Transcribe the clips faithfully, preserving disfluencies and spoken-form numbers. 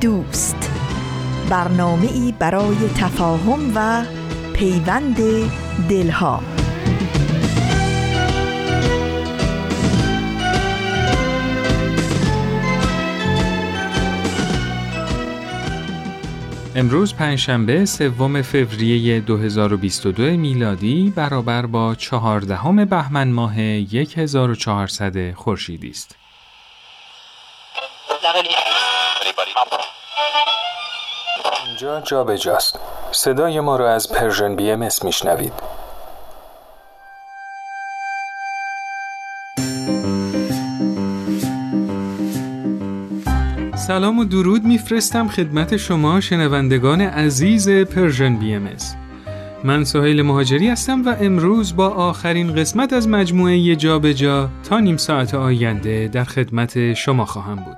دوست، برنامه‌ای برای تفاهم و پیوند دلها. امروز پنجشنبه سوم فوریه دو هزار و بیست و دو میلادی برابر با چهاردهم بهمن ماه هزار و چهارصد خورشیدی است. اینجا جا به جاست. صدای ما را از پرژن بیاماس میشنوید. سلام و درود میفرستم خدمت شما شنوندگان عزیز پرژن بیاماس. من سهیل مهاجری هستم و امروز با آخرین قسمت از مجموعه جا به جا تا نیم ساعت آینده در خدمت شما خواهم بود.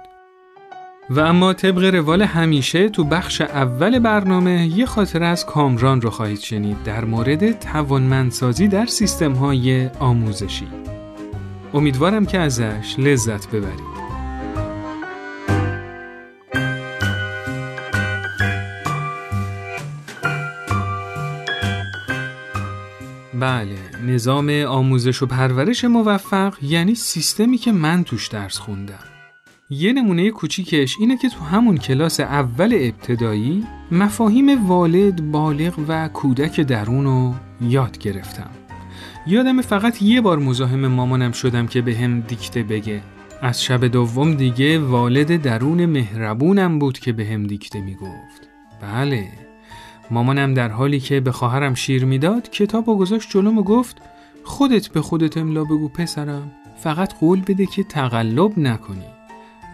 و اما طبق روال همیشه تو بخش اول برنامه یه خاطره از کامران رو خواهید شنید در مورد توانمندسازی در سیستم‌های آموزشی. امیدوارم که ازش لذت ببرید. بله، نظام آموزش و پرورش موفق یعنی سیستمی که من توش درس خوندم. یه نمونه کوچیکش اینه که تو همون کلاس اول ابتدایی مفاهیم والد، بالغ و کودک درون رو یاد گرفتم. یادم فقط یه بار مزاحم مامانم شدم که به هم دیکته بگه. از شب دوم دیگه والد درون مهربونم بود که به هم دیکته میگفت. بله، مامانم در حالی که به خواهرم شیر میداد کتاب رو گذاشت جلوم و گفت خودت به خودت املا بگو پسرم، فقط قول بده که تقلب نکنی.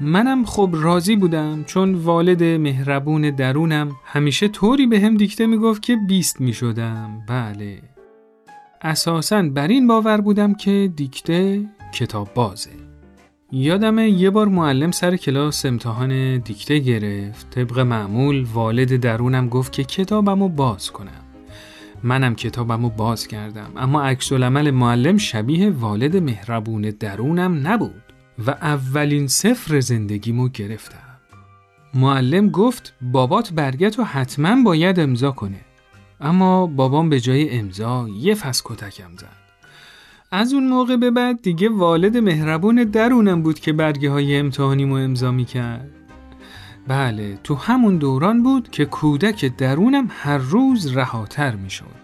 منم خب راضی بودم چون والد مهربون درونم همیشه طوری به هم دیکته میگفت که بیست میشدم. بله، اساساً بر این باور بودم که دیکته کتاب بازه. یادمه یه بار معلم سر کلاس امتحان دیکته گرفت. طبق معمول والد درونم گفت که کتابمو باز کنم. منم کتابمو باز کردم، اما عکس العمل معلم شبیه والد مهربون درونم نبود و اولین صفر زندگیمو گرفتم. معلم گفت بابات برگتو حتما باید امضا کنه. اما بابام به جای امضا یه فس کتکم زد. از اون موقع به بعد دیگه والد مهربون درونم بود که برگه های امتحانیمو امضا میکرد. بله، تو همون دوران بود که کودک درونم هر روز رهاتر میشد.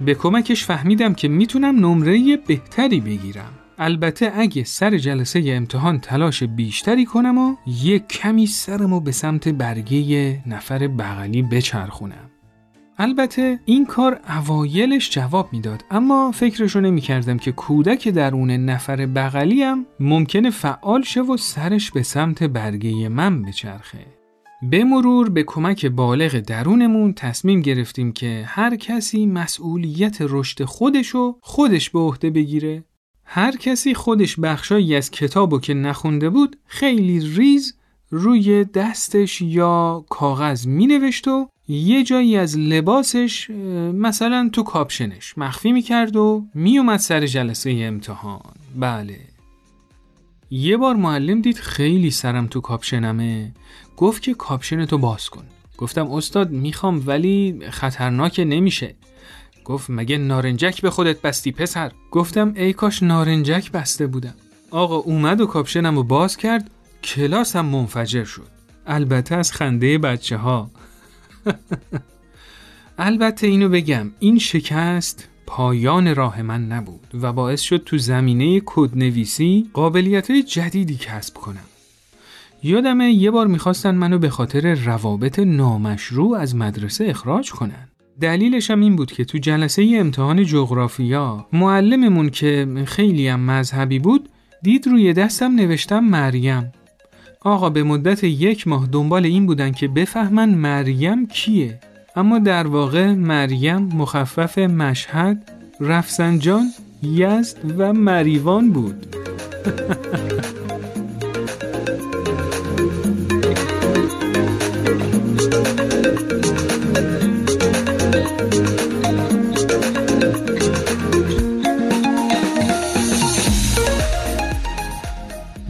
به کمکش فهمیدم که میتونم نمره بهتری بگیرم. البته اگه سر جلسه امتحان تلاش بیشتری کنم و یه کمی سرمو به سمت برگه نفر بغلی بچرخونم. البته این کار اوایلش جواب میداد، اما فکرشو نمی کردم که کودک درون نفر بغلی هم ممکنه فعال شه و سرش به سمت برگه من بچرخه. به مرور به کمک بالغ درونمون تصمیم گرفتیم که هر کسی مسئولیت رشد خودشو خودش به عهده بگیره. هر کسی خودش بخشایی از کتابو که نخونده بود خیلی ریز روی دستش یا کاغذ می نوشت و یه جایی از لباسش مثلا تو کاپشنش مخفی می کرد و می اومد سر جلسه امتحان. بله، یه بار معلم دید خیلی سرم تو کاپشنمه، گفت که کاپشنتو باز کن. گفتم استاد میخوام ولی خطرناکه نمیشه. گفت مگه نارنجک به خودت بستی پسر؟ گفتم ای کاش نارنجک بسته بودم. آقا اومد و کاپشنم رو باز کرد، کلاسم منفجر شد. البته از خنده بچه ها. البته اینو بگم این شکست پایان راه من نبود و باعث شد تو زمینه کدنویسی قابلیت جدیدی کسب کنم. یادمه یه بار میخواستن منو به خاطر روابط نامشروع از مدرسه اخراج کنن. دلیلش هم این بود که تو جلسه امتحان جغرافیا معلممون که خیلی هم مذهبی بود دید روی دستم نوشتم مریم. آقا به مدت یک ماه دنبال این بودن که بفهمن مریم کیه، اما در واقع مریم مخفف مشهد، رفسنجان، یزد و مریوان بود.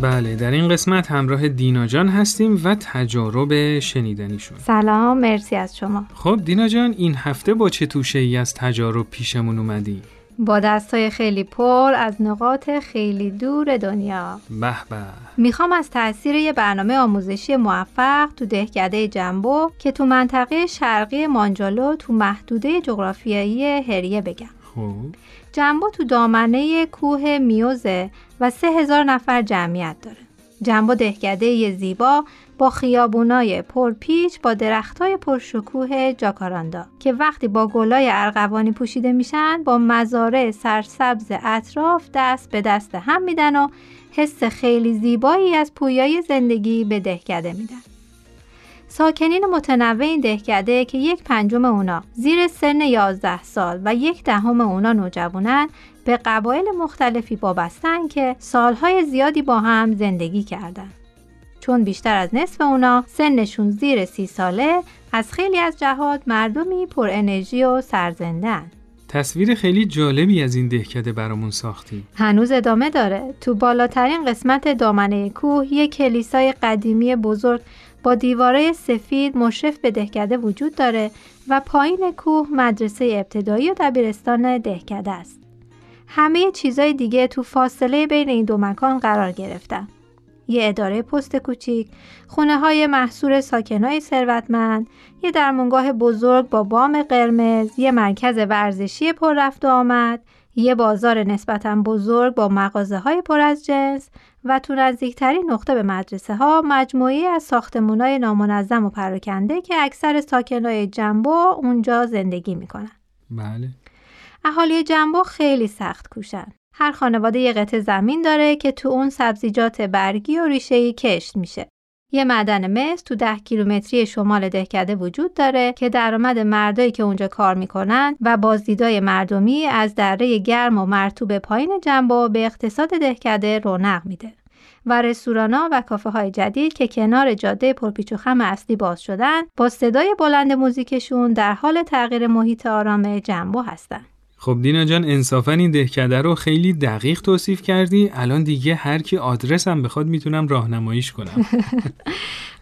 بله، در این قسمت همراه دینا جان هستیم و تجارب شنیدنی شد. سلام، مرسی از شما. خب دینا جان، این هفته با چه توشه ای از تجارب پیشمون اومدی؟ با دستای خیلی پر از نقاط خیلی دور دنیا. به به. میخوام از تأثیر یه برنامه آموزشی موفق تو دهکده جنبو که تو منطقه شرقی منجالو تو محدوده جغرافیایی هریه بگم. خب. جنبو تو دامنه کوه میوزه و سه هزار نفر جمعیت داره. جنبو دهکده زیبا با خیابونای پرپیچ با درختای پرشکوه جاکاراندا که وقتی با گلای ارغوانی پوشیده میشن با مزارع سرسبز اطراف دست به دست هم میدن و حس خیلی زیبایی از پویای زندگی به دهکده میدن. ساکنین متنوع این دهکده که یک پنجم اونا زیر سن یازده سال و یک دهم اونا نوجوانن، به قبایل مختلفی وابستن که سالهای زیادی با هم زندگی کردن. چون بیشتر از نصف اونا سنشون زیر سی ساله، از خیلی از جهات مردمی پر انرژی و سرزندن. تصویر خیلی جالبی از این دهکده برامون ساختی. هنوز ادامه داره. تو بالاترین قسمت دامنه کوه یک کلیسای قدیمی بزرگ با دیواره سفید مشرف به دهکده وجود داره و پایین کوه مدرسه ابتدایی و دبیرستان دهکده است. همه چیزای دیگه تو فاصله بین این دو مکان قرار گرفتن. یه اداره پست کوچیک، خونه‌های محصور ساکنای ثروتمند، یه درمانگاه بزرگ با بام قرمز، یه مرکز ورزشی پر رفت و آمد، یه بازار نسبتاً بزرگ با مغازه‌های پر از جنس و تو نزدیکترین نقطه به مدرسه‌ها مجموعه‌ای از ساختمان‌های نامنظم و پراکنده که اکثر ساکنای جنبو اونجا زندگی می‌کنن. بله. اهالی جنبو خیلی سخت کوشن. هر خانواده یه قطعه زمین داره که تو اون سبزیجات برگی و ریشه‌ای کشت میشه. یه معدن مس تو ده کیلومتری شمال دهکده وجود داره که درآمد مردایی که اونجا کار میکنن و بازدیدای مردمی از دره گرم و مرطوب پایین جنبو به اقتصاد دهکده رونق میده و رستورانا و کافه های جدید که کنار جاده پرپیچ و خم اصلی باز شدن با صدای بلند موزیکشون در حال تغییر محیط آرام جنبو هستن. خب دینا جان، انصافاً این دهکده رو خیلی دقیق توصیف کردی. الان دیگه هر کی آدرسم بخواد میتونم راهنماییش کنم.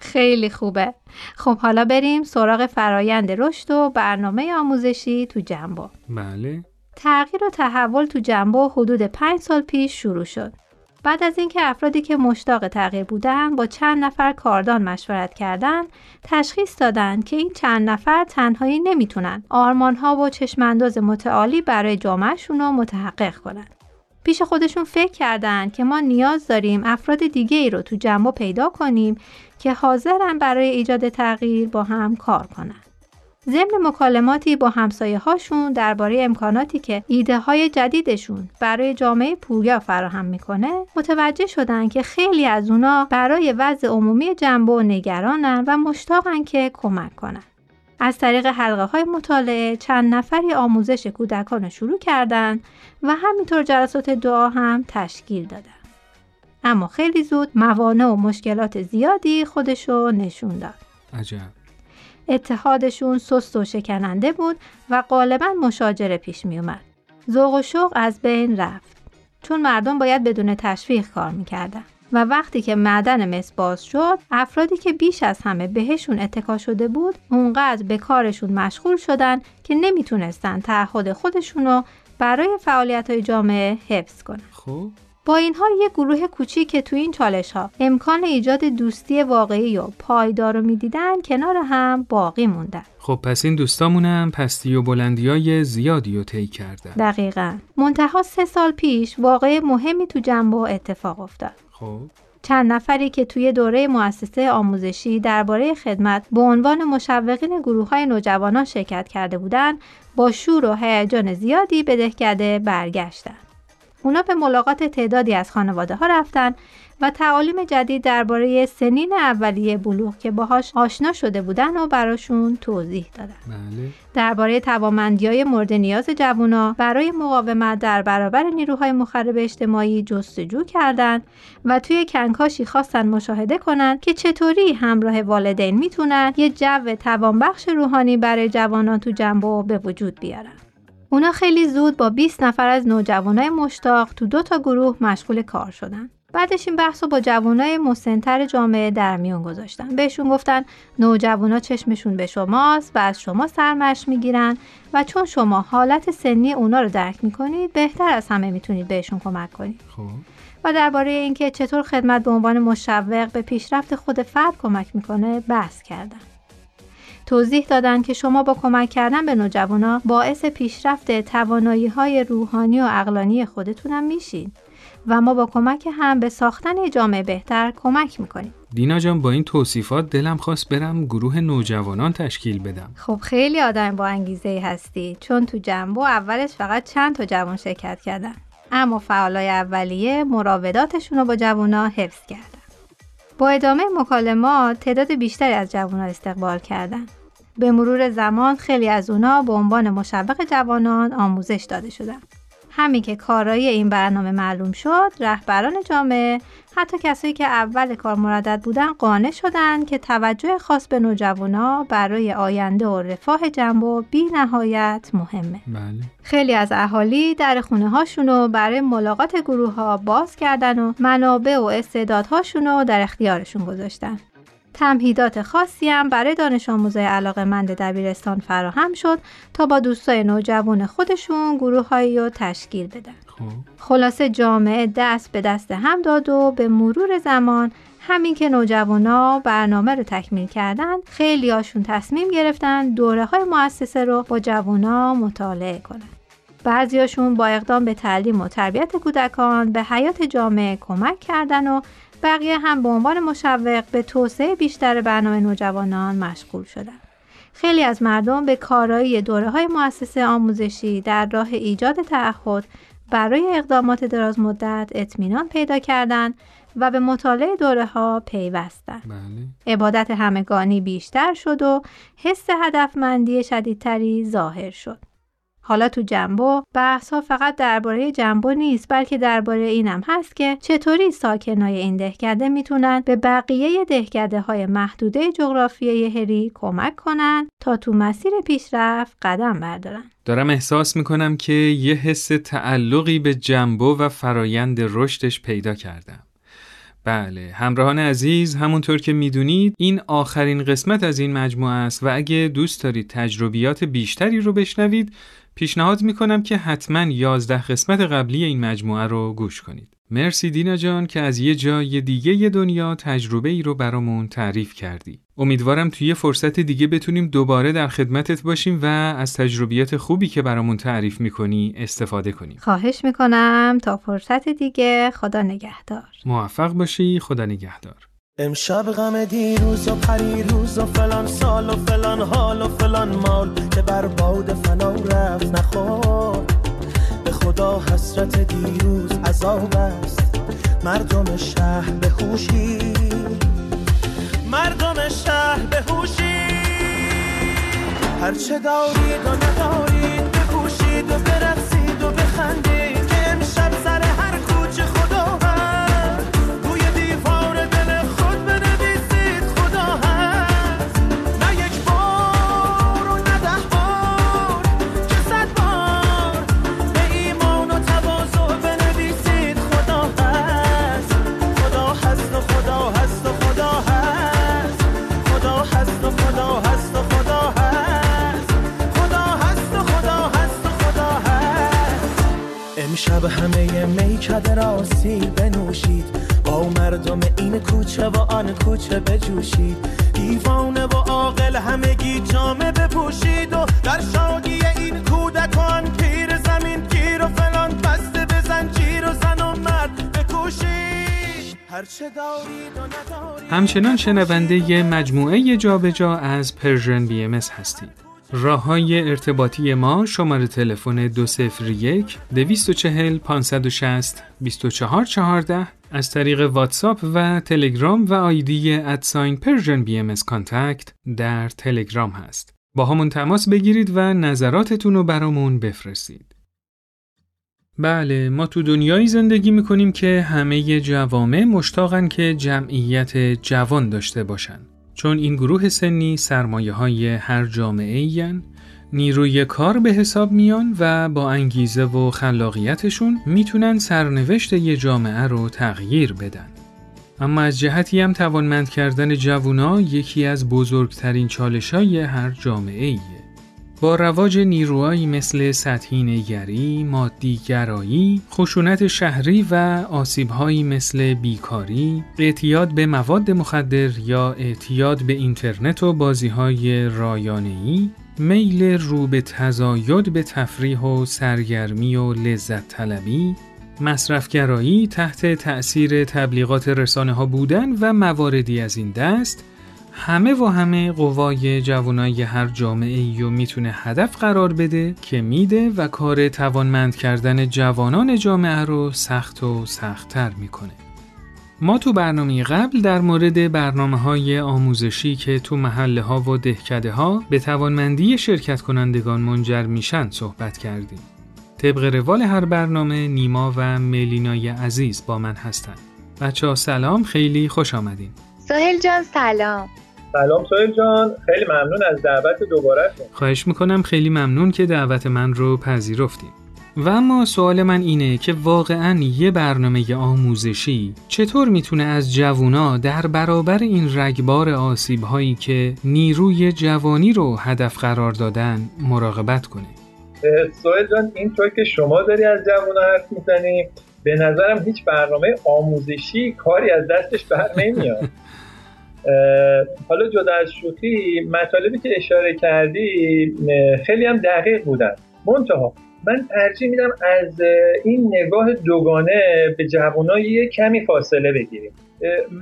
خیلی خوبه. خب حالا بریم سراغ فرایند رشد و برنامه آموزشی تو جنبو. بله. تغییر و تحول تو جنبو حدود پنج سال پیش شروع شد. بعد از اینکه افرادی که مشتاق تغییر بودن با چند نفر کاردان مشورت کردند، تشخیص دادند که این چند نفر تنهایی نمیتونن آرمان‌ها و چشم‌انداز متعالی برای جامعهشون رو متحقق کنن. پیش خودشون فکر کردند که ما نیاز داریم افراد دیگه‌ای رو تو جنبو پیدا کنیم که حاضرن برای ایجاد تغییر با هم کار کنن. ضمن مکالماتی با همسایه‌هاشون درباره امکاناتی که ایده‌های جدیدشون برای جامعه پویا فراهم می‌کنه، متوجه شدن که خیلی از اونا برای وضع عمومی جنبو نگرانن و مشتاقن که کمک کنن. از طریق حلقه‌های مطالعه چند نفری آموزش کودکان شروع کردن و همینطور جلسات دعا هم تشکیل دادن. اما خیلی زود موانع و مشکلات زیادی خودشو نشون داد. عجب. اتحادشون سست و شکننده بود و غالباً مشاجره پیش می اومد. ذوق و شوق از بین رفت، چون مردم باید بدون تشویق کار میکردن و وقتی که معدن مس باز شد، افرادی که بیش از همه بهشون اتکا شده بود اونقدر به کارشون مشغول شدن که نمیتونستن تعهد خودشونو برای فعالیت‌های جامعه حفظ کنن. خب با این حال یک گروه کوچیک که تو این چالش‌ها امکان ایجاد دوستی واقعی و پایدار رو می‌دیدن، کنار هم باقی موندن. خب پس این دوستامون هم پستی و بلندی‌های زیادی رو طی کردن. دقیقاً. منتها سه سال پیش واقعه مهمی تو جنبو اتفاق افتاد. خب چند نفری که توی دوره مؤسسه آموزشی درباره خدمت به عنوان مشوقین گروه‌های نوجوانان شرکت کرده بودند، با شور و هیجان زیادی به دهکده برگشتند. اونا به ملاقات تعدادی از خانواده ها رفتن و تعالیم جدید درباره سنین اولیه بلوغ که باهاش آشنا شده بودن و براشون توضیح دادن. بله. درباره توانمندی‌های مورد نیاز جوونا برای مقاومت در برابر نیروهای مخرب اجتماعی جستجو کردند و توی کنکاشی خواستن مشاهده کنن که چطوری همراه والدین میتونن یه جو توانبخش روحانی برای جوانان تو جنبو به وجود بیارن. اونا خیلی زود با بیست نفر از نوجوانای مشتاق تو دو تا گروه مشغول کار شدن. بعدش این بحثو با جوانای مسن‌تر جامعه در میون گذاشتن. بهشون گفتن نوجوانا چشمشون به شماست و از شما سرمشق میگیرن و چون شما حالت سنی اونا رو درک میکنید بهتر از همه میتونید بهشون کمک کنید. خب. و درباره اینکه چطور خدمت به عنوان مشوق به پیشرفت خود فرد کمک میکنه بحث کردن. توضیح دادن که شما با کمک کردن به نوجوانا باعث پیشرفت توانایی‌های روحانی و عقلانی خودتونم میشید و ما با کمک هم به ساختن جامعه بهتر کمک میکنیم. دینا جان، با این توصیفات دلم خواست برم گروه نوجوانان تشکیل بدم. خب خیلی آدم با انگیزه هستی، چون تو جنبو اولش فقط چند تا جوان شرکت کردن، اما فعالای اولیه مراوداتشون رو با جوانا حفظ کردن. با ادامه مکالمات تعداد بیشتری از جوانا استقبال کردن. به مرور زمان خیلی از اونا به عنوان مشوق جوانان آموزش داده شدن. همین که کارایی این برنامه معلوم شد، رهبران جامعه، حتی کسایی که اول کار مردد بودن، قانع شدن که توجه خاص به نوجوانا برای آینده و رفاه جنبو بی نهایت مهمه. بله. خیلی از اهالی در خونه هاشونو برای ملاقات گروه ها باز کردن و منابع و استعدادهاشونو در اختیارشون گذاشتن. تمهیدات خاصی هم برای دانش آموزای علاقه‌مند دبیرستان فراهم شد تا با دوستای نوجوان خودشون گروه‌هایی رو تشکیل بدن. خوب. خلاصه جامعه دست به دست هم داد و به مرور زمان همین که نوجوانا برنامه رو تکمیل کردن، خیلی هاشون تصمیم گرفتن دوره‌های مؤسسه رو با جوانا مطالعه کنن. بعضیاشون با اقدام به تعلیم و تربیت کودکان به حیات جامعه کمک کردن و بقیه هم به عنوان مشوق به توسعه بیشتر برنامه نوجوانان مشغول شدند. خیلی از مردم به کارایی دوره‌های مؤسسه آموزشی در راه ایجاد تعهد برای اقدامات دراز مدت اطمینان پیدا کردند و به مطالعه دوره‌ها پیوستند. بله. عبادت همگانی بیشتر شد و حس هدفمندی شدیدتری ظاهر شد. حالا تو جنبو بحث‌ها فقط درباره جنبو نیست، بلکه درباره اینم هست که چطوری ساکنای این دهکده میتونن به بقیه دهکده‌های محدوده جغرافیایی هری کمک کنن تا تو مسیر پیشرفت قدم بردارن. دارم احساس میکنم که یه حس تعلقی به جنبو و فرایند رشدش پیدا کردم. بله، همراهان عزیز، همونطور که میدونید این آخرین قسمت از این مجموعه است و اگه دوست دارید تجربیات بیشتری رو بشنوید، پیشنهاد میکنم که حتما یازده قسمت قبلی این مجموعه رو گوش کنید. مرسی دینا جان که از یه جای دیگه یه دنیا تجربه ای رو برامون تعریف کردی. امیدوارم توی فرصت دیگه بتونیم دوباره در خدمتت باشیم و از تجربیات خوبی که برامون تعریف میکنی استفاده کنیم. خواهش میکنم. تا فرصت دیگه، خدا نگهدار. موفق باشی. خدا نگهدار. امشب غم دیروز و پریروز و فلان سال و فلان حال و فلان مال که بر باد فنا رفت نخور. به خدا حسرت دیروز عذاب است. مردم شهر به هوشی، مردم شهر به هوشی، هرچه دارید و ندارید بپوشید و برقصید و بخندید که امشب سر هر کوچه خدا شب. همه میکده را سیر بنوشید، با مردم این کوچه و آن کوچه بجوشید، دیوانه و عاقل همگی جامه بپوشید و در شادی این کودکان پیر زمین گیر و فلان بسته بزن جیر و زن و مرد بکوشید. هرچه دارید و ندارید. همچنان شنونده ی مجموعه جا به جا از پرژن بی ام اس هستید راه‌های ارتباطی ما شماره تلفن دو صفر یک، دو چهار صفر، پانصد و شصت، بیست و چهار چهارده از طریق واتساپ و تلگرام و آیدی ادساین پرژن بی ام اس کانتکت در تلگرام هست. با همون تماس بگیرید و نظراتتون رو برامون بفرستید. بله، ما تو دنیایی زندگی میکنیم که همه جوامع مشتاقن که جمعیت جوان داشته باشن. چون این گروه سنی سرمایه های هر جامعه این نیروی کار به حساب میان و با انگیزه و خلاقیتشون میتونن سرنوشت یه جامعه رو تغییر بدن. اما از جهتی هم توانمند کردن جوونا یکی از بزرگترین چالش های هر جامعه ایه. با رواج نیروهایی مثل سطحی‌نگری، مادی‌گرایی، خشونت شهری و آسیب‌هایی مثل بیکاری، اعتیاد به مواد مخدر یا اعتیاد به اینترنت و بازی‌های رایانه‌ای، میل رو به تزاید به تفریح و سرگرمی و لذت طلبی، مصرف‌گرایی تحت تأثیر تبلیغات رسانه‌ها بودن و مواردی از این دست، همه و همه قوای جوانای هر جامعه‌ای رو میتونه هدف قرار بده که میده و کار توانمند کردن جوانان جامعه رو سخت و سخت‌تر میکنه. ما تو برنامه قبل در مورد برنامه‌های آموزشی که تو محله‌ها و دهکده‌ها به توانمندی شرکت کنندگان منجر میشن صحبت کردیم. طبق روال هر برنامه نیما و ملینای عزیز با من هستن. بچه‌ها سلام، خیلی خوش آمدین. سهیل جان سلام. سلام سهیل جان، خیلی ممنون از دعوت دوباره‌تون. خواهش میکنم، خیلی ممنون که دعوت من رو پذیرفتیم. و اما سوال من اینه که واقعاً یه برنامه آموزشی چطور میتونه از جوونا در برابر این رگبار آسیب‌هایی که نیروی جوانی رو هدف قرار دادن مراقبت کنه؟ سهیل جان، اینطور که شما داری از جوونا حرف میزنی، به نظرم هیچ برنامه آموزشی کاری از دستش بر نمیاد. حالا جدا از شوخی، مطالبی که اشاره کردی خیلی هم دقیق بودن. منتها من ترجیح میدم از این نگاه دوگانه به جوانای یه کمی فاصله بگیریم.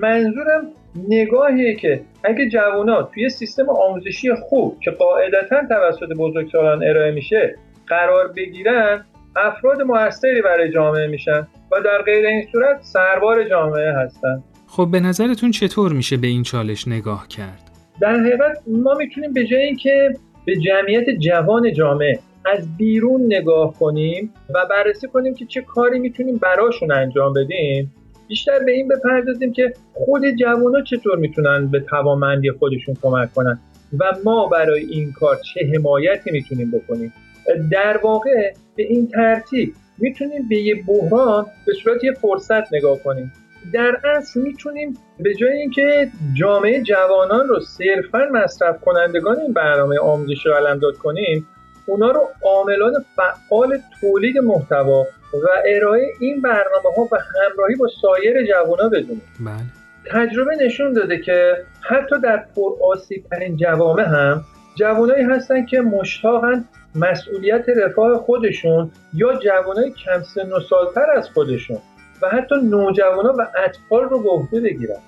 منظورم نگاهیه که اگه جوانا توی سیستم آموزشی خوب که قاعدتا توسط بزرگسالان ارائه میشه قرار بگیرن، افراد موثری برای جامعه میشن و در غیر این صورت سربار جامعه هستن. خب به نظرتون چطور میشه به این چالش نگاه کرد؟ در حقیقت ما میتونیم به جای اینکه به جمعیت جوان جامعه از بیرون نگاه کنیم و بررسی کنیم که چه کاری میتونیم براشون انجام بدیم، بیشتر به این بپردازیم که خود جوانا چطور میتونن به توانمندی خودشون کمک کنن و ما برای این کار چه حمایتی میتونیم بکنیم. در واقع به این ترتیب میتونیم به یه بحران به صورت یه فرصت نگاه کنیم. در اصل میتونیم به جای اینکه جامعه جوانان رو صرفاً مصرف کنندگان این برنامه آموزشی علمداد کنیم، اونا رو عاملان فعال تولید محتوا و ارائه این برنامه‌ها و همراهی با سایر جوانان بدونیم. بله. تجربه نشون داده که حتی در پرآسیب‌ترین جوامع هم جوانایی هستن که مشتاقن مسئولیت رفاه خودشون یا جوانای کم سن و سالتر از خودشون و حتی نوجوانا و اطفال رو به عهده بگیرن.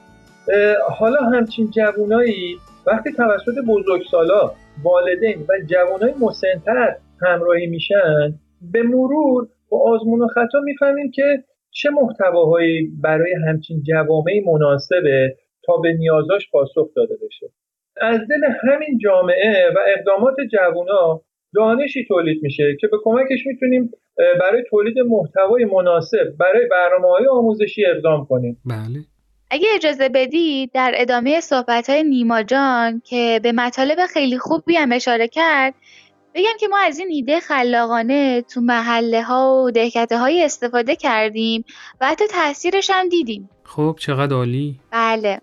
حالا همچین جوانایی وقتی توسط بزرگسالا، والدین و جوانای مسن‌تر همراهی میشن، به مرور با آزمون و خطا میفهمیم که چه محتواهایی برای همچین جوامعی مناسبه تا به نیازاش پاسخ داده بشه. از دل همین جامعه و اقدامات جوونا دانشی تولید میشه که به کمکش میتونیم برای تولید محتوای مناسب برای برنامه‌های آموزشی اقدام کنیم. بله. اگه اجازه بدید در ادامه صحبت‌های نیما جان که به مطالب خیلی خوبی هم اشاره کرد، بگم که ما از این ایده خلاقانه تو محله‌ها و دهکده‌های استفاده کردیم و حتی تاثیرش هم دیدیم. خب چقدر عالی. بله.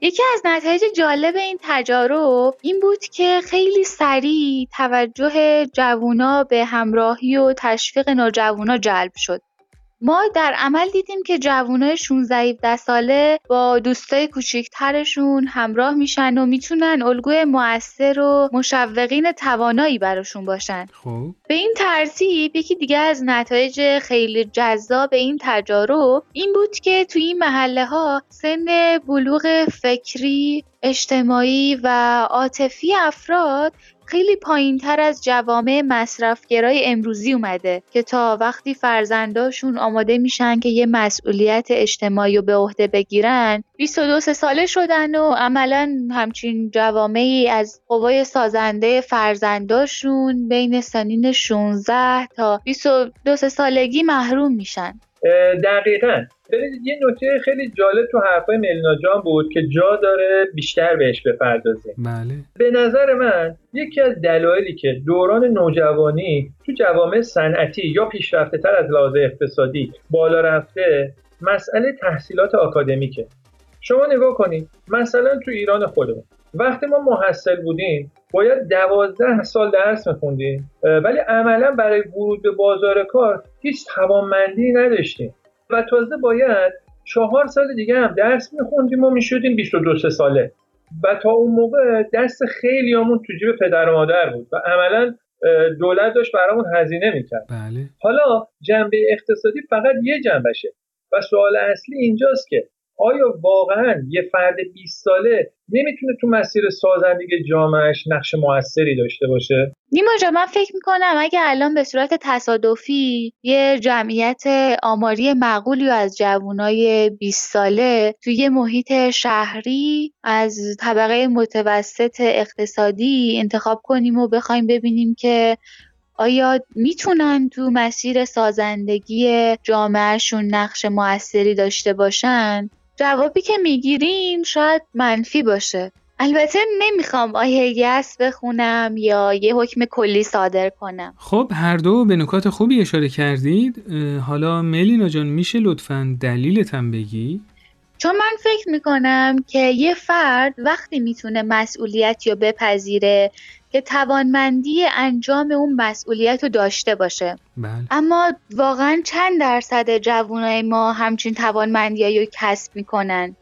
یکی از نتایج جالب این تجارب این بود که خیلی سریع توجه جوونا به همراهی و تشویق نوجوانا جلب شد. ما در عمل دیدیم که جوانای شانزده هفده ساله با دوستای کوچیکترشون همراه میشن و میتونن الگوی مؤثر و مشوقین توانایی براشون باشن. خوب. به این ترتیب یکی دیگه از نتایج خیلی جذاب این تجارب این بود که توی این محله ها سن بلوغ فکری، اجتماعی و عاطفی افراد خیلی پایین‌تر از جوامع مصرفگرای امروزی اومده که تا وقتی فرزنداشون آماده میشن که یه مسئولیت اجتماعی رو به عهده بگیرن بیست و دو ساله شدن و عملاً همچین جوامعی از قوای سازنده فرزنداشون بین سنین شانزده تا بیست و دو سالگی محروم میشن. دقیقاً. ببینید یه نکته خیلی جالب تو حرفای ملینا جان بود که جا داره بیشتر بهش بپردازیم. بله. به نظر من یکی از دلایلی که دوران نوجوانی تو جوامع صنعتی یا پیشرفته‌تر از لحاظ اقتصادی بالا رفته مسئله تحصیلات آکادمیکه. شما نگاه کنید مثلا تو ایران خودمون وقتی ما محصل بودیم باید دوازده سال درس می‌خوندیم ولی عملا برای ورود به بازار کار هیچ توانمندی نداشتیم و تازه باید چهار سال دیگه هم درس می‌خوندیم و می‌شدیم بیست و دو ساله و تا اون موقع دست خیلیامون تو جیب پدر و مادر بود و عملا دولت داشت برامون هزینه می‌کرد. بله. حالا جنبه اقتصادی فقط یه جنبشه و سوال اصلی اینجاست که آیا واقعاً یه فرد بیست ساله نمیتونه تو مسیر سازندگی جامعهش نقش موثری داشته باشه؟ نیما جان من فکر میکنم اگه الان به صورت تصادفی یه جمعیت آماری معقولی از جوانای بیست ساله توی یه محیط شهری از طبقه متوسط اقتصادی انتخاب کنیم و بخوایم ببینیم که آیا میتونن تو مسیر سازندگی جامعهشون نقش موثری داشته باشن؟ جوابی که میگیریم شاید منفی باشه. البته نمیخوام آیه یأس بخونم یا یه حکم کلی صادر کنم. خب هر دو به نکات خوبی اشاره کردید. حالا ملینا جان میشه لطفاً دلیلت هم بگی؟ چون من فکر میکنم که یه فرد وقتی میتونه مسئولیت یا بپذیره که توانمندی انجام اون مسئولیت رو داشته باشه. بله. اما واقعاً چند درصد جوانای ما همچین توانمندی رو کسب میکنن؟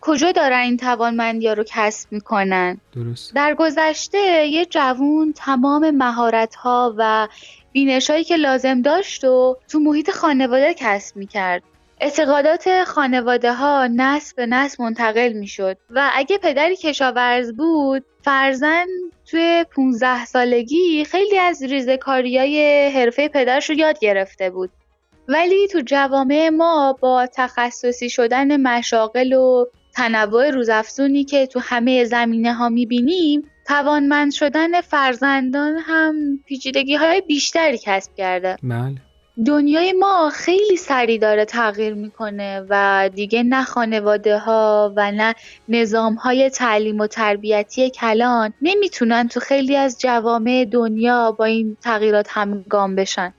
کجا دارن این توانمندی رو کسب میکنن؟ درست. در گذشته یه جوان تمام مهارت‌ها و بینش‌هایی که لازم داشت و تو محیط خانواده کسب میکرد. اعتقادات خانواده ها نسل به نسل منتقل می شد و اگه پدری کشاورز بود فرزند توی پونزده سالگی خیلی از ریزه‌کاری‌های حرفه پدرش رو یاد گرفته بود. ولی تو جوامع ما با تخصصی شدن مشاغل و تنوع روزافزونی که تو همه زمینه ها می بینیم توانمند شدن فرزندان هم پیچیدگی های بیشتری کسب کرده. بله. دنیای ما خیلی سریع داره تغییر میکنه و دیگه نه خانواده ها و نه نظام های تعلیم و تربیتی کلان نمیتونن تو خیلی از جوامع دنیا با این تغییرات همگام بشن.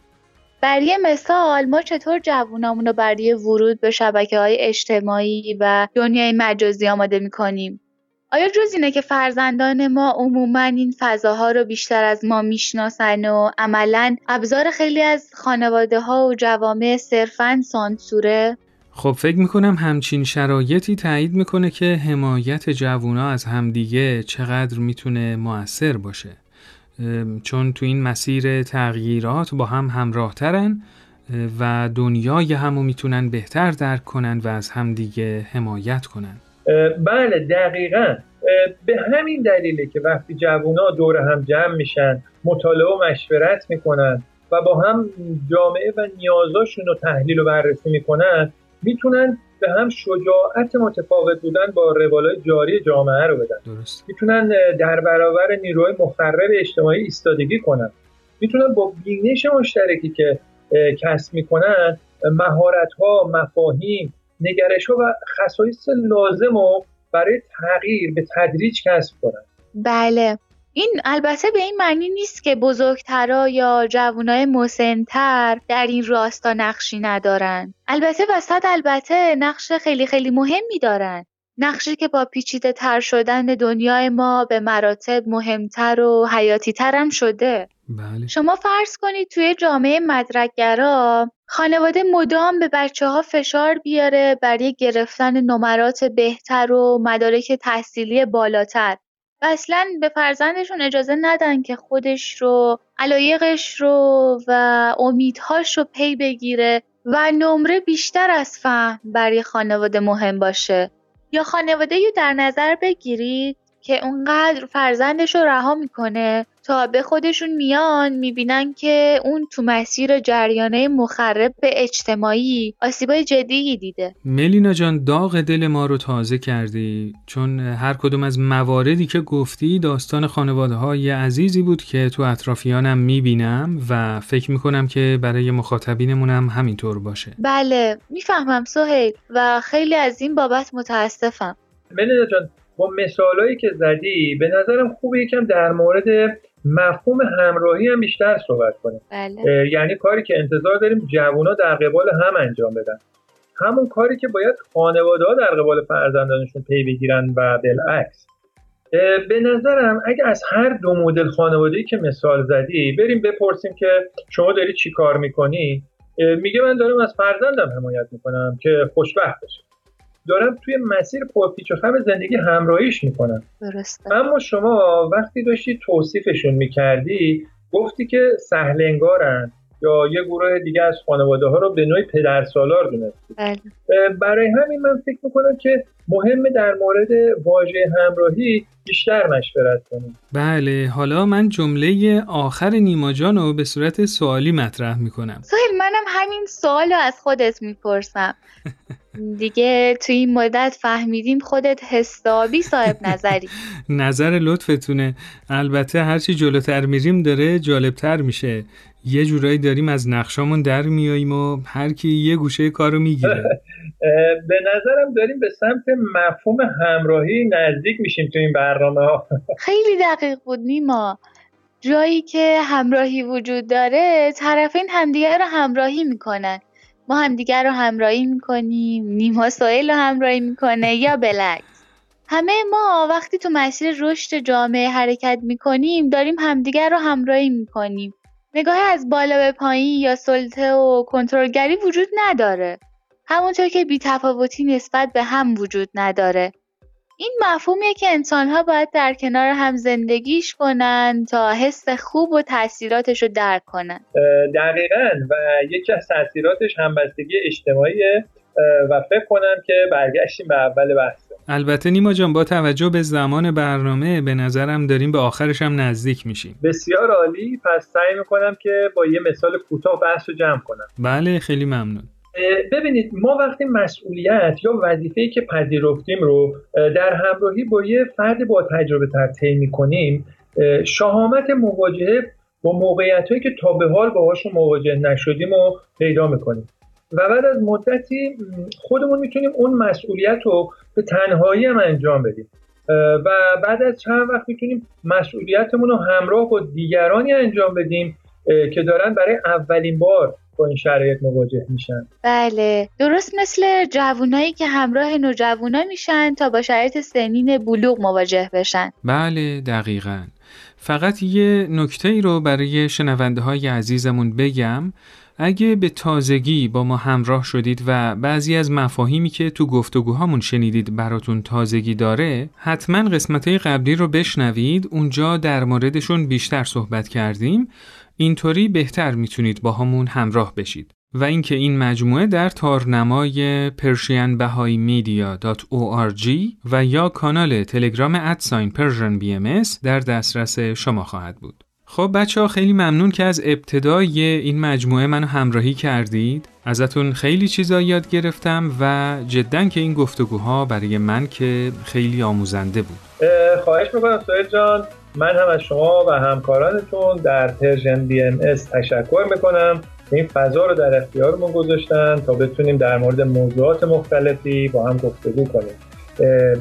برای مثال ما چطور جوانامون رو برای ورود به شبکه‌های اجتماعی و دنیای مجازی آماده میکنیم؟ آیا جز اینه که فرزندان ما عموماً این فضاها رو بیشتر از ما میشناسن و عملاً ابزار خیلی از خانواده ها و جوامع صرفاً سانسوره؟ خب فکر میکنم همچین شرایطی تایید میکنه که حمایت جوونا از همدیگه چقدر میتونه مؤثر باشه. چون تو این مسیر تغییرات با هم همراه ترن و دنیای همو میتونن بهتر درک کنن و از همدیگه حمایت کنن. بله دقیقاً. به همین دلیله که وقتی جوونا دور هم جمع میشن مطالعه و مشورت میکنن و با هم جامعه و نیازاشون رو تحلیل و بررسی میکنن میتونن به هم شجاعت متفاوت بودن با روالای جاری جامعه رو بدن. درست. میتونن در برابر نیروهای مخرب اجتماعی ایستادگی کنن. میتونن با بینش مشترکی که کسب میکنن مهارت‌ها، مفاهیم، نگرش‌ها و خصایص لازم رو برای تغییر به تدریج کسب کنن. بله. این البته به این معنی نیست که بزرگترها یا جوانای مسن‌تر در این راستا نقشی ندارن. البته وسط البته نقش خیلی خیلی مهمی دارن. نقشی که با پیچیده تر شدن دنیای ما به مراتب مهمتر و حیاتی تر هم شده. بله. شما فرض کنید توی جامعه مدرک‌گرا خانواده مدام به بچه‌ها فشار بیاره برای گرفتن نمرات بهتر و مدارک تحصیلی بالاتر و اصلاً به فرزندشون اجازه ندن که خودش رو، علایقش رو و امیدهاش رو پی بگیره و نمره بیشتر از فهم برای خانواده مهم باشه. یا خانواده‌ای رو در نظر بگیرید که اونقدر فرزندش رو رها میکنه تا به خودشون میان میبینن که اون تو مسیر جریانه مخرب به اجتماعی آسیبای جدی دیده. ملینا جان، داغ دل ما رو تازه کردی، چون هر کدوم از مواردی که گفتی داستان خانواده‌های عزیزی بود که تو اطرافیانم میبینم و فکر میکنم که برای مخاطبینمونم همینطور باشه. بله میفهمم سهیل و خیلی از این بابت متاسفم. ملینا جان، با مثالایی که زدی به نظرم خوبه یکم در مورد مفهوم همراهی هم بیشتر صحبت کنیم. بله. یعنی کاری که انتظار داریم جوونا در قبال هم انجام بدن، همون کاری که باید خانواده‌ها در قبال فرزندانشون پی بگیرن و بالعکس. به نظرم اگه از هر دو مدل خانواده‌ای که مثال زدی بریم بپرسیم که شما داری چی کار میکنی، میگه من دارم از فرزندم حمایت میکنم که خوشبخت بشه، دارم توی مسیر پرپیچ و خم زندگی همراهیش میکنم. درسته. اما شما وقتی داشتی توصیفشون میکردی گفتی که سهلنگارن یا یه گروه دیگه از خانواده ها رو به نوعی پدرسالار دونستی. برای همین من فکر میکنم که مهمه در مورد واژه همراهی بیشتر مشورت کنیم. بله، حالا من جمله آخر نیما جان رو به صورت سوالی مطرح میکنم. سهیل، منم همین سوال رو از خودت میپرسم. دیگه توی این مدت فهمیدیم خودت حسابی صاحب نظری. نظر لطفتونه. البته هرچی جلوتر میریم داره جالبتر میشه. یه جورایی داریم از نقشامون در میاییم و هر کی یه گوشه کارو میگیره. به نظرم داریم به سمت مفهوم همراهی نزدیک میشیم تو این برنامه ها. خیلی دقیق بود نیما. جایی که همراهی وجود داره طرفین همدیگه رو همراهی میکنن. ما همدیگر رو همراهی میکنیم، نیما سهیل رو همراهی میکنه یا بالعکس. همه ما وقتی تو مسیر رشد جامعه حرکت میکنیم داریم همدیگر رو همراهی میکنیم. نگاه از بالا به پایین یا سلطه و کنترلگری وجود نداره، همونطور که بی‌تفاوتی نسبت به هم وجود نداره. این مفهومیه که انسان‌ها باید در کنار هم زندگیش کنن تا حس خوب و تأثیراتش رو درک کنن. دقیقاً، و یکی از تأثیراتش همبستگی اجتماعیه و فکر کنم که برگشتیم به اول بحث. البته نیما جان، با توجه به زمان برنامه به نظرم داریم به آخرش هم نزدیک میشیم. بسیار عالی، پس سعی میکنم که با یه مثال کوتاه بحث رو جمع کنم. بله، خیلی ممنون. ببینید، ما وقتی مسئولیت یا وظیفه‌ای که پذیرفتیم رو در همراهی با یه فرد با تجربه تر طی می‌کنیم، شهامت مواجهه با موقعیت‌هایی که تا به حال باهاشون مواجه نشدیم رو پیدا می‌کنیم و بعد از مدتی خودمون می‌تونیم اون مسئولیت رو به تنهایی هم انجام بدیم و بعد از چند وقت می‌تونیم مسئولیتمون رو همراه با دیگرانی انجام بدیم که دارن برای اولین بار با این شرایط مواجه میشن. بله، درست مثل جوانایی که همراه نوجوانا میشن تا با شرایط سنین بلوغ مواجه بشن. بله، دقیقاً. فقط یه نکته ای رو برای شنونده های عزیزمون بگم. اگه به تازگی با ما همراه شدید و بعضی از مفاهیمی که تو گفتگوهامون شنیدید براتون تازگی داره، حتما قسمت‌های قبلی رو بشنوید، اونجا در موردشون بیشتر صحبت کردیم. اینطوری بهتر میتونید با همون همراه بشید. و اینکه این مجموعه در تارنمای پرژن بهایی مدیا دات او آر جی و یا کانال تلگرام ادساین پرژن بی ام اس در دسترس شما خواهد بود. خب بچه ها، خیلی ممنون که از ابتدای این مجموعه منو همراهی کردید. ازتون خیلی چیزا یاد گرفتم و جداً که این گفتگوها برای من که خیلی آموزنده بود. خواهش میکنم سهیل جان، من هم از شما و همکارانتون در پرژن بی ام اس تشکر میکنم که این فضا رو در اختیارمون گذاشتن تا بتونیم در مورد موضوعات مختلفی با هم گفتگو کنیم.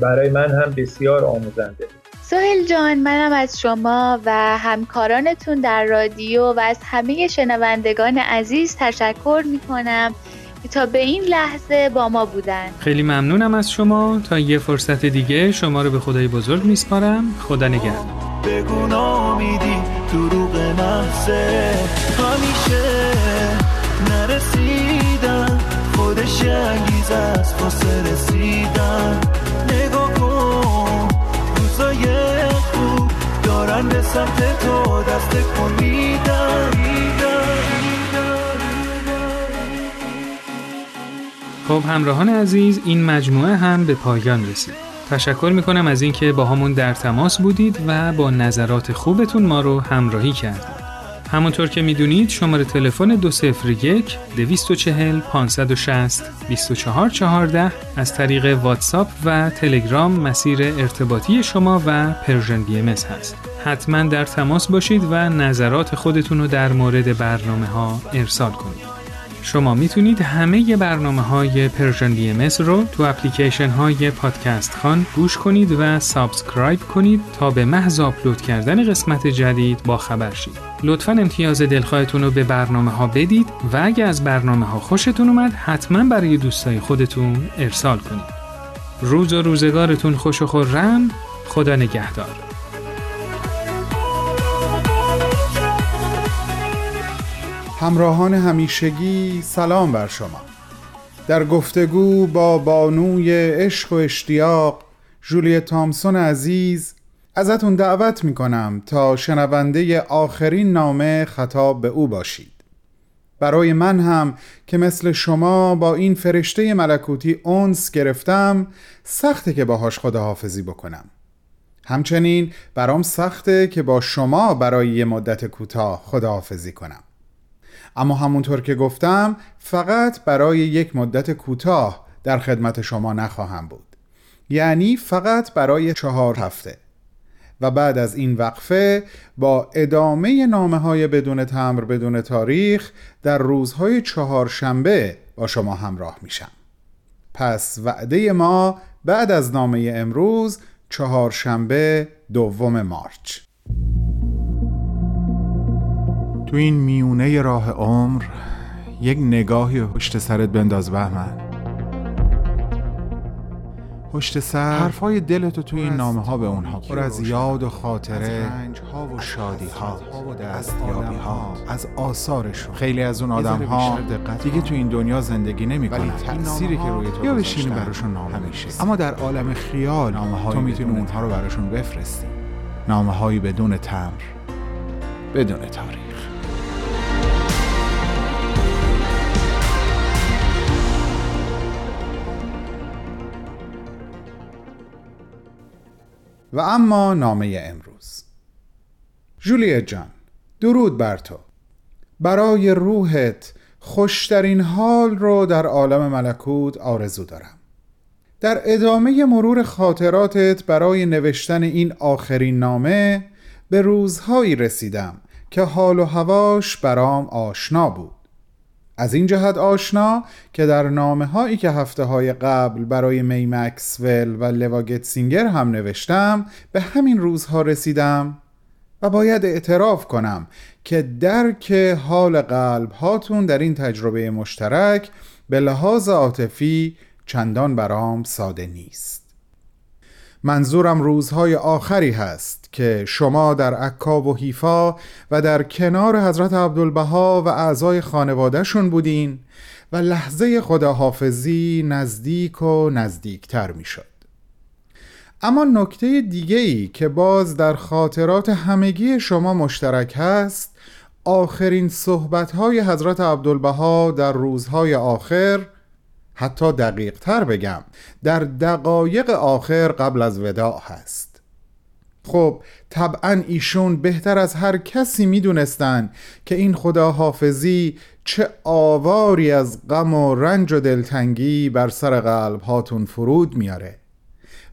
برای من هم بسیار آموزنده بود. سهیل جان، منم از شما و همکارانتون در رادیو و از همه شنوندگان عزیز تشکر میکنم که تا به این لحظه با ما بودن. خیلی ممنونم از شما. تا یه فرصت دیگه شما رو به خدای بزرگ میسپارم. خدا نگهدار. بگو نامیدی دروغ نفسه، همیشه نرسیدن خودش انگیزه است واسه رسیدن. نگاه کن روزای خوب دارن به سمت تو دست کن میدن. خب همراهان عزیز، این مجموعه هم به پایان رسید. تشکر میکنم از اینکه با همون در تماس بودید و با نظرات خوبتون ما رو همراهی کردید. همونطور که میدونید شماره تلفن دو صفر یک دو چهار صفر پانصد و شصت بیست و چهار چهارده از طریق واتساپ و تلگرام مسیر ارتباطی شما و پرژن بی ام اس هست. حتما در تماس باشید و نظرات خودتون رو در مورد برنامه ها ارسال کنید. شما میتونید همه برنامه های پرژن بی ام اس رو تو اپلیکیشن های پادکست خان گوش کنید و سابسکرایب کنید تا به محض آپلود کردن قسمت جدید با خبر شید. لطفاً امتیاز دلخواهتون رو به برنامه ها بدید و اگه از برنامه ها خوشتون اومد حتما برای دوستای خودتون ارسال کنید. روز و روزگارتون خوش و خرم. خدا نگهدار. همراهان همیشگی سلام بر شما. در گفتگو با بانوی عشق و اشتیاق جولیت تامسون عزیز ازتون دعوت میکنم تا شنونده آخرین نامه خطاب به او باشید. برای من هم که مثل شما با این فرشته ملکوتی اونس گرفتم، سخته که باهاش خداحافظی بکنم. همچنین برام سخته که با شما برای یه مدت کوتاه خداحافظی کنم. اما همونطور که گفتم فقط برای یک مدت کوتاه در خدمت شما نخواهم بود، یعنی فقط برای چهار هفته و بعد از این وقفه با ادامه نامه‌های بدون تمبر بدون تاریخ در روزهای چهارشنبه با شما همراه میشم. پس وعده ما بعد از نامه امروز چهارشنبه دوم مارچ. تو این میونه راه عمر یک نگاهی پشت سرت بنداز بهمن. پشت سر حرفای دلتو توی این نامه ها به اونها پر از یاد و خاطره، از شادی ها، از یابی ها، از آثارشون. خیلی از اون آدم ها دیگه تو این دنیا زندگی نمی کنن، ولی تأثیری که روی تو بذاشتن براشون نامه میشه. اما در عالم خیال تو میتونی اونها رو براشون بفرستی. نامه هایی بدون تمبر بدون تاریخ. و اما نامه امروز. جولیه جان، درود بر تو. برای روحت خوشترین حال رو در عالم ملکوت آرزو دارم. در ادامه مرور خاطراتت برای نوشتن این آخرین نامه به روزهایی رسیدم که حال و هواش برام آشنا بود. از این جهت آشنا که در نامه هایی که هفته های قبل برای می مکسول و لواگت سینگر هم نوشتم به همین روزها رسیدم و باید اعتراف کنم که درک حال قلب هاتون در این تجربه مشترک به لحاظ عاطفی چندان برام ساده نیست. منظورم روزهای آخری هست که شما در عکا و حیفا و در کنار حضرت عبدالبها و اعضای خانوادهشون بودین و لحظه خداحافظی نزدیک و نزدیکتر می شد. اما نکته دیگه‌ای که باز در خاطرات همگی شما مشترک هست، آخرین صحبتهای حضرت عبدالبها در روزهای آخر، حتی دقیق تر بگم در دقایق آخر قبل از وداع هست. خب طبعا ایشون بهتر از هر کسی می دونستن که این خداحافظی چه آواری از غم و رنج و دلتنگی بر سر قلب هاتون فرود میاره.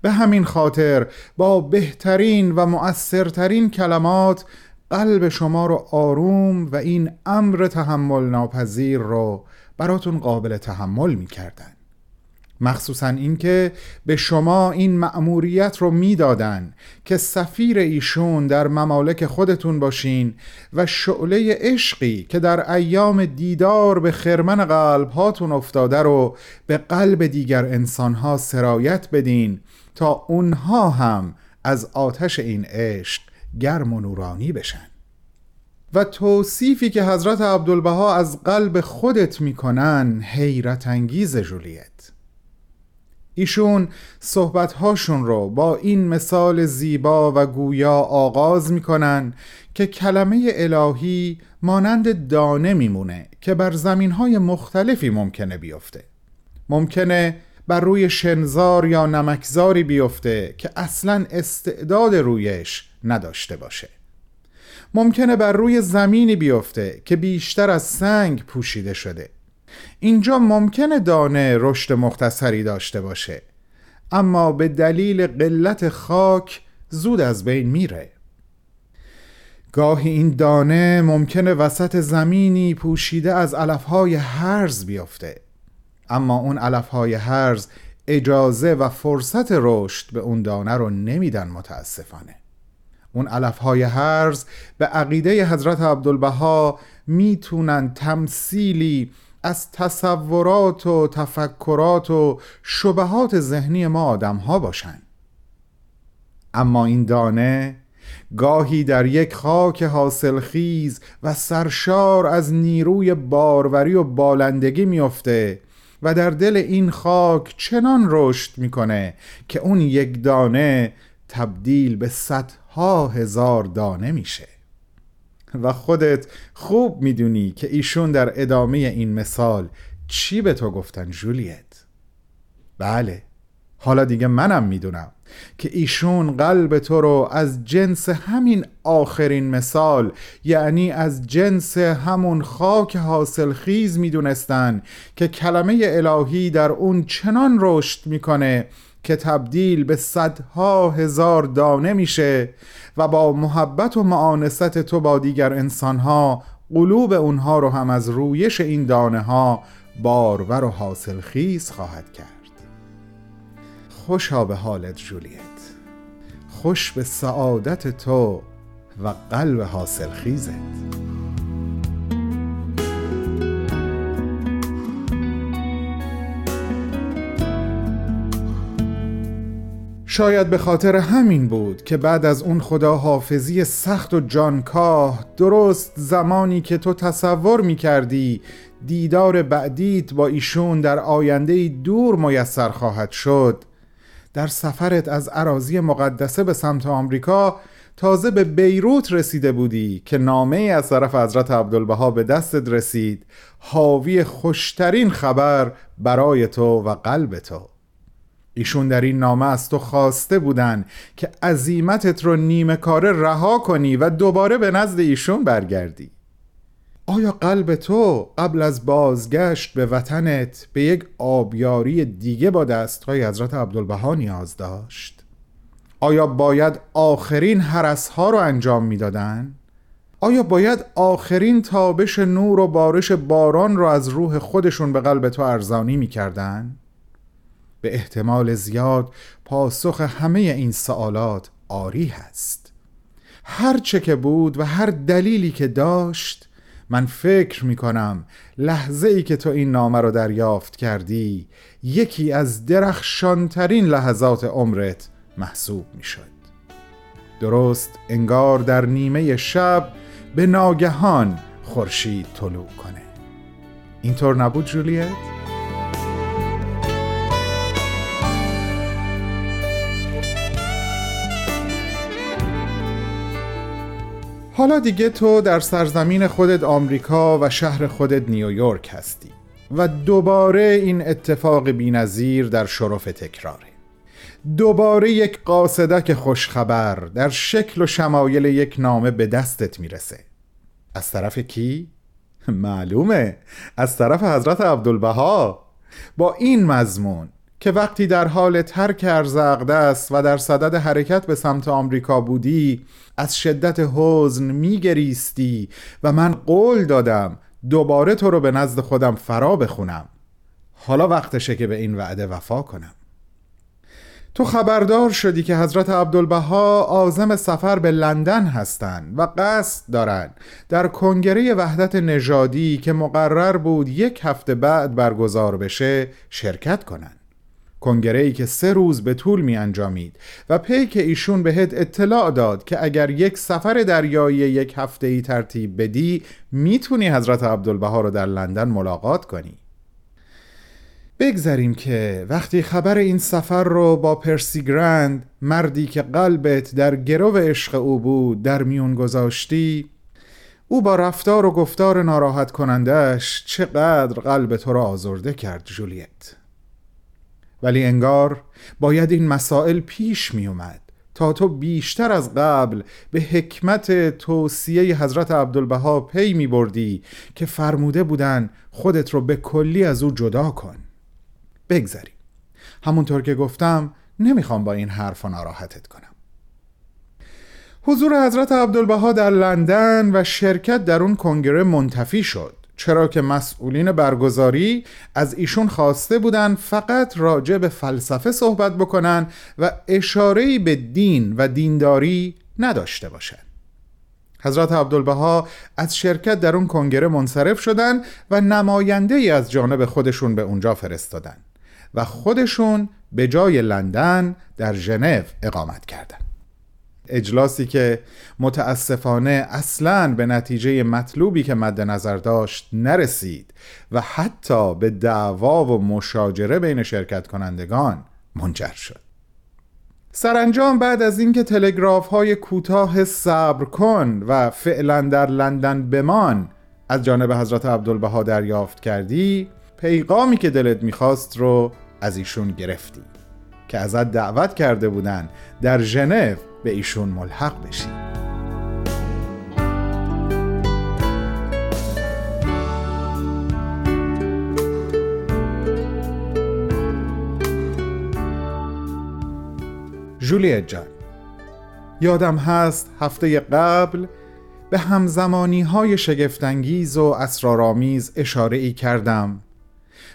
به همین خاطر با بهترین و مؤثرترین کلمات قلب شما رو آروم و این امر تحمل ناپذیر رو براتون قابل تحمل میکردن. مخصوصا اینکه به شما این مأموریت رو میدادن که سفیر ایشون در ممالک خودتون باشین و شعله عشقی که در ایام دیدار به خرمن قلب هاتون افتاده رو به قلب دیگر انسانها سرایت بدین تا اونها هم از آتش این عشق گرم و نورانی بشن. و توصیفی که حضرت عبدالبها از قلب خودت میکنن حیرت انگیز جولیت. ایشون صحبتهاشون رو با این مثال زیبا و گویا آغاز میکنن که کلمه الهی مانند دانه میمونه که بر زمینهای مختلفی ممکنه بیفته. ممکنه بر روی شنزار یا نمکزاری بیفته که اصلاً استعداد رویش نداشته باشه. ممکنه بر روی زمینی بیفته که بیشتر از سنگ پوشیده شده. اینجا ممکنه دانه رشد مختصری داشته باشه، اما به دلیل قلت خاک زود از بین میره. گاهی این دانه ممکنه وسط زمینی پوشیده از علفهای هرز بیفته، اما اون علفهای هرز اجازه و فرصت رشد به اون دانه رو نمیدن. متاسفانه اون علفهای هرز به عقیده حضرت عبدالبها میتونن تمثیلی از تصورات و تفکرات و شبهات ذهنی ما آدم‌ها باشن. اما این دانه گاهی در یک خاک حاصلخیز و سرشار از نیروی باروری و بالندگی میفته و در دل این خاک چنان رشد میکنه که اون یک دانه تبدیل به صدها هزار دانه میشه. و خودت خوب میدونی که ایشون در ادامه این مثال چی به تو گفتن جولیت. بله، حالا دیگه منم میدونم که ایشون قلب تو رو از جنس همین آخرین مثال، یعنی از جنس همون خاک حاصلخیز میدونستن که کلمه الهی در اون چنان رشد میکنه که تبدیل به صدها هزار دانه میشه و با محبت و معانست تو با دیگر انسانها قلوب اونها رو هم از رویش این دانه ها بارور و حاصلخیز خواهد کرد. خوشا به حالت جولیت، خوش به سعادت تو و قلب حاصلخیزت. شاید به خاطر همین بود که بعد از اون خداحافظی سخت و جانکاه، درست زمانی که تو تصور می‌کردی دیدار بعدیت با ایشون در آینده‌ای دور میسر خواهد شد، در سفرت از اراضی مقدسه به سمت آمریکا تازه به بیروت رسیده بودی که نامه‌ای از طرف حضرت عبدالبها به دستت رسید، حاوی خوشترین خبر برای تو و قلب تو. ایشون در این نامه از تو خواسته بودن که عزیمتت رو نیمه کاره رها کنی و دوباره به نزد ایشون برگردی. آیا قلب تو قبل از بازگشت به وطنت به یک آبیاری دیگه با دستهای حضرت عبدالبها نیاز داشت؟ آیا باید آخرین هرس‌ها رو انجام میدادن؟ آیا باید آخرین تابش نور و بارش باران رو از روح خودشون به قلب تو ارزانی میکردن؟ به احتمال زیاد پاسخ همه این سوالات آری هست. هر چه که بود و هر دلیلی که داشت، من فکر می کنم لحظه ای که تو این نامه رو دریافت کردی یکی از درخشانترین لحظات عمرت محسوب می شد. درست انگار در نیمه شب به ناگهان خورشید طلوع کنه. اینطور نبود جولیت؟ حالا دیگه تو در سرزمین خودت آمریکا و شهر خودت نیویورک هستی و دوباره این اتفاق بی‌نظیر در شرف تکراره. دوباره یک قاصدک خوشخبر در شکل و شمایل یک نامه به دستت میرسه. از طرف کی؟ معلومه، از طرف حضرت عبدالبها، با این مضمون که وقتی در حال ترک ارض اقدس و در صدد حرکت به سمت آمریکا بودی از شدت حزن میگریستی و من قول دادم دوباره تو رو به نزد خودم فرا بخونم. حالا وقتشه که به این وعده وفا کنم. تو خبردار شدی که حضرت عبدالبها عازم سفر به لندن هستند و قصد دارن در کنگره وحدت نژادی که مقرر بود یک هفته بعد برگزار بشه شرکت کنن. کنگره‌ای که سه روز به طول می انجامید و پیک ایشون بهت اطلاع داد که اگر یک سفر دریایی یک هفته‌ای ترتیب بدی میتونی حضرت عبدالبها رو در لندن ملاقات کنی. بگذاریم که وقتی خبر این سفر رو با پرسی گرند، مردی که قلبت در گرو عشق او بود، در میون گذاشتی، او با رفتار و گفتار ناراحت کنندش چقدر قلب تو را آزرده کرد جولیت. ولی انگار باید این مسائل پیش می اومد تا تو بیشتر از قبل به حکمت توصیه حضرت عبدالبها پی می بردی که فرموده بودن خودت رو به کلی از او جدا کن. بگذاری، همونطور که گفتم نمیخوام با این حرفا ناراحتت کنم. حضور حضرت عبدالبها در لندن و شرکت در اون کنگره منتفی شد، چرا که مسئولین برگزاری از ایشون خواسته بودن فقط راجع به فلسفه صحبت بکنن و اشاره‌ای به دین و دینداری نداشته باشن. حضرت عبدالبها از شرکت در اون کنگره منصرف شدن و نماینده‌ای از جانب خودشون به اونجا فرستادن و خودشون به جای لندن در ژنو اقامت کردند. اجلاسی که متاسفانه اصلاً به نتیجه مطلوبی که مد نظر داشت نرسید و حتی به دعوا و مشاجره بین شرکت کنندگان منجر شد. سرانجام بعد از اینکه تلگراف‌های کوتاه صبر کن و فعلاً در لندن بمان از جانب حضرت عبدالبها دریافت کردی، پیغامی که دلت می‌خواست رو از ایشون گرفتی که ازت دعوت کرده بودن در ژنو به ایشون ملحق بشی. جولیه جان، یادم هست هفته قبل به همزمانی های شگفت‌انگیز و اسرارآمیز اشاره ای کردم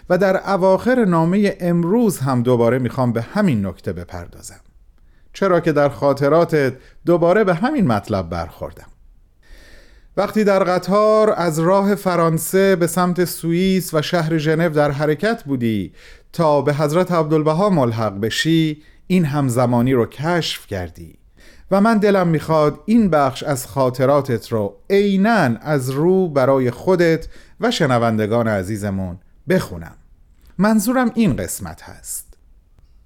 و در اواخر نامه امروز هم دوباره میخوام به همین نکته بپردازم، چرا که در خاطراتت دوباره به همین مطلب برخوردم. وقتی در قطار از راه فرانسه به سمت سوئیس و شهر ژنو در حرکت بودی تا به حضرت عبدالبها ملحق بشی، این همزمانی رو کشف کردی و من دلم میخواد این بخش از خاطراتت رو عیناً از رو برای خودت و شنوندگان عزیزمون بخونم. منظورم این قسمت هست.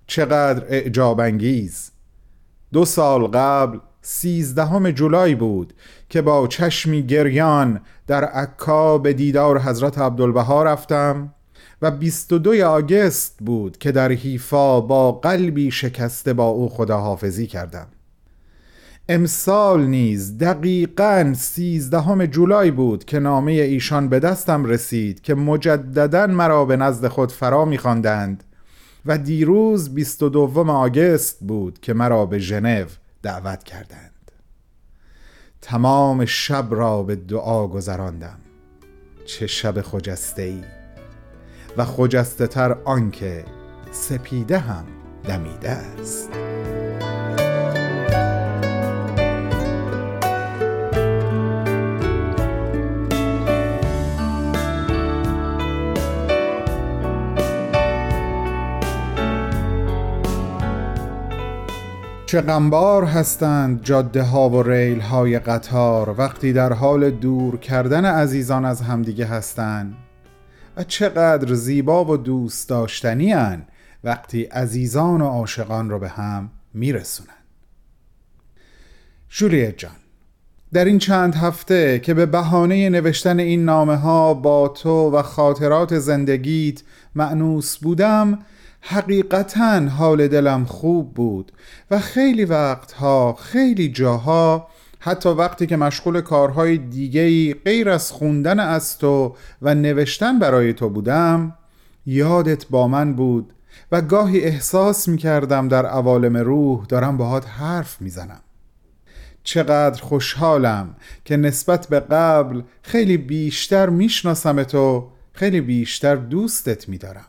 چقدر اعجاب انگیز! دو سال قبل سیزدهم جولای بود که با چشمی گریان در عکا به دیدار حضرت عبدالبها رفتم و بیست و دوم آگوست بود که در حیفا با قلبی شکسته با او خداحافظی کردم. امسال نیز دقیقاً سیزدهم جولای بود که نامه ایشان به دستم رسید که مجدداً مرا به نزد خود فرا می‌خواندند و دیروز بیست و دوم آگوست بود که مرا به ژنو دعوت کردند. تمام شب را به دعا گذراندم. چه شب خجسته‌ای! و خجسته‌تر آنکه سپیده هم دمیده است. چه غمبار هستند جاده ها و ریل های قطار وقتی در حال دور کردن عزیزان از همدیگه هستند و چقدر زیبا و دوست داشتنی هستند وقتی عزیزان و عاشقان رو به هم میرسونن. جولیه جان، در این چند هفته که به بهانه نوشتن این نامه ها با تو و خاطرات زندگیت مأنوس بودم، حقیقتاً حال دلم خوب بود و خیلی وقتها، خیلی جاها، حتی وقتی که مشغول کارهای دیگه‌ای غیر از خوندن از تو و نوشتن برای تو بودم، یادت با من بود و گاهی احساس می‌کردم در عوالم روح دارم باهات حرف می‌زنم. چقدر خوشحالم که نسبت به قبل خیلی بیشتر می‌شناسمت و خیلی بیشتر دوستت می‌دارم.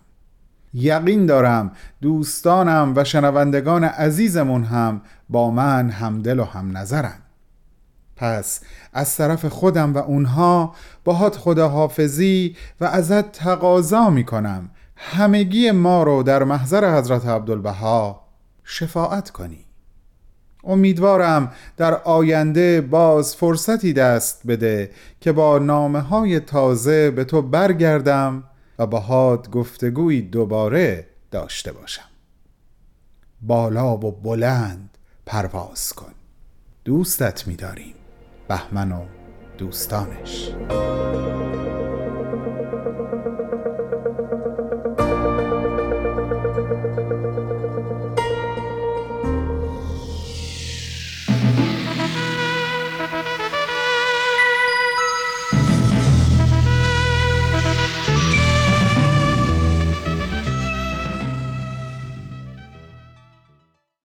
یقین دارم دوستانم و شنوندگان عزیزمون هم با من همدل و هم نظرن. پس از طرف خودم و اونها باهات خداحافظی و ازت تقاضا میکنم همگی ما رو در محضر حضرت عبدالبها شفاعت کنی. امیدوارم در آینده باز فرصتی دست بده که با نامه های تازه به تو برگردم و باهات گفتگوی دوباره داشته باشم. بالا و بلند پرواز کن. دوستت می‌داریم، بهمن و دوستانش.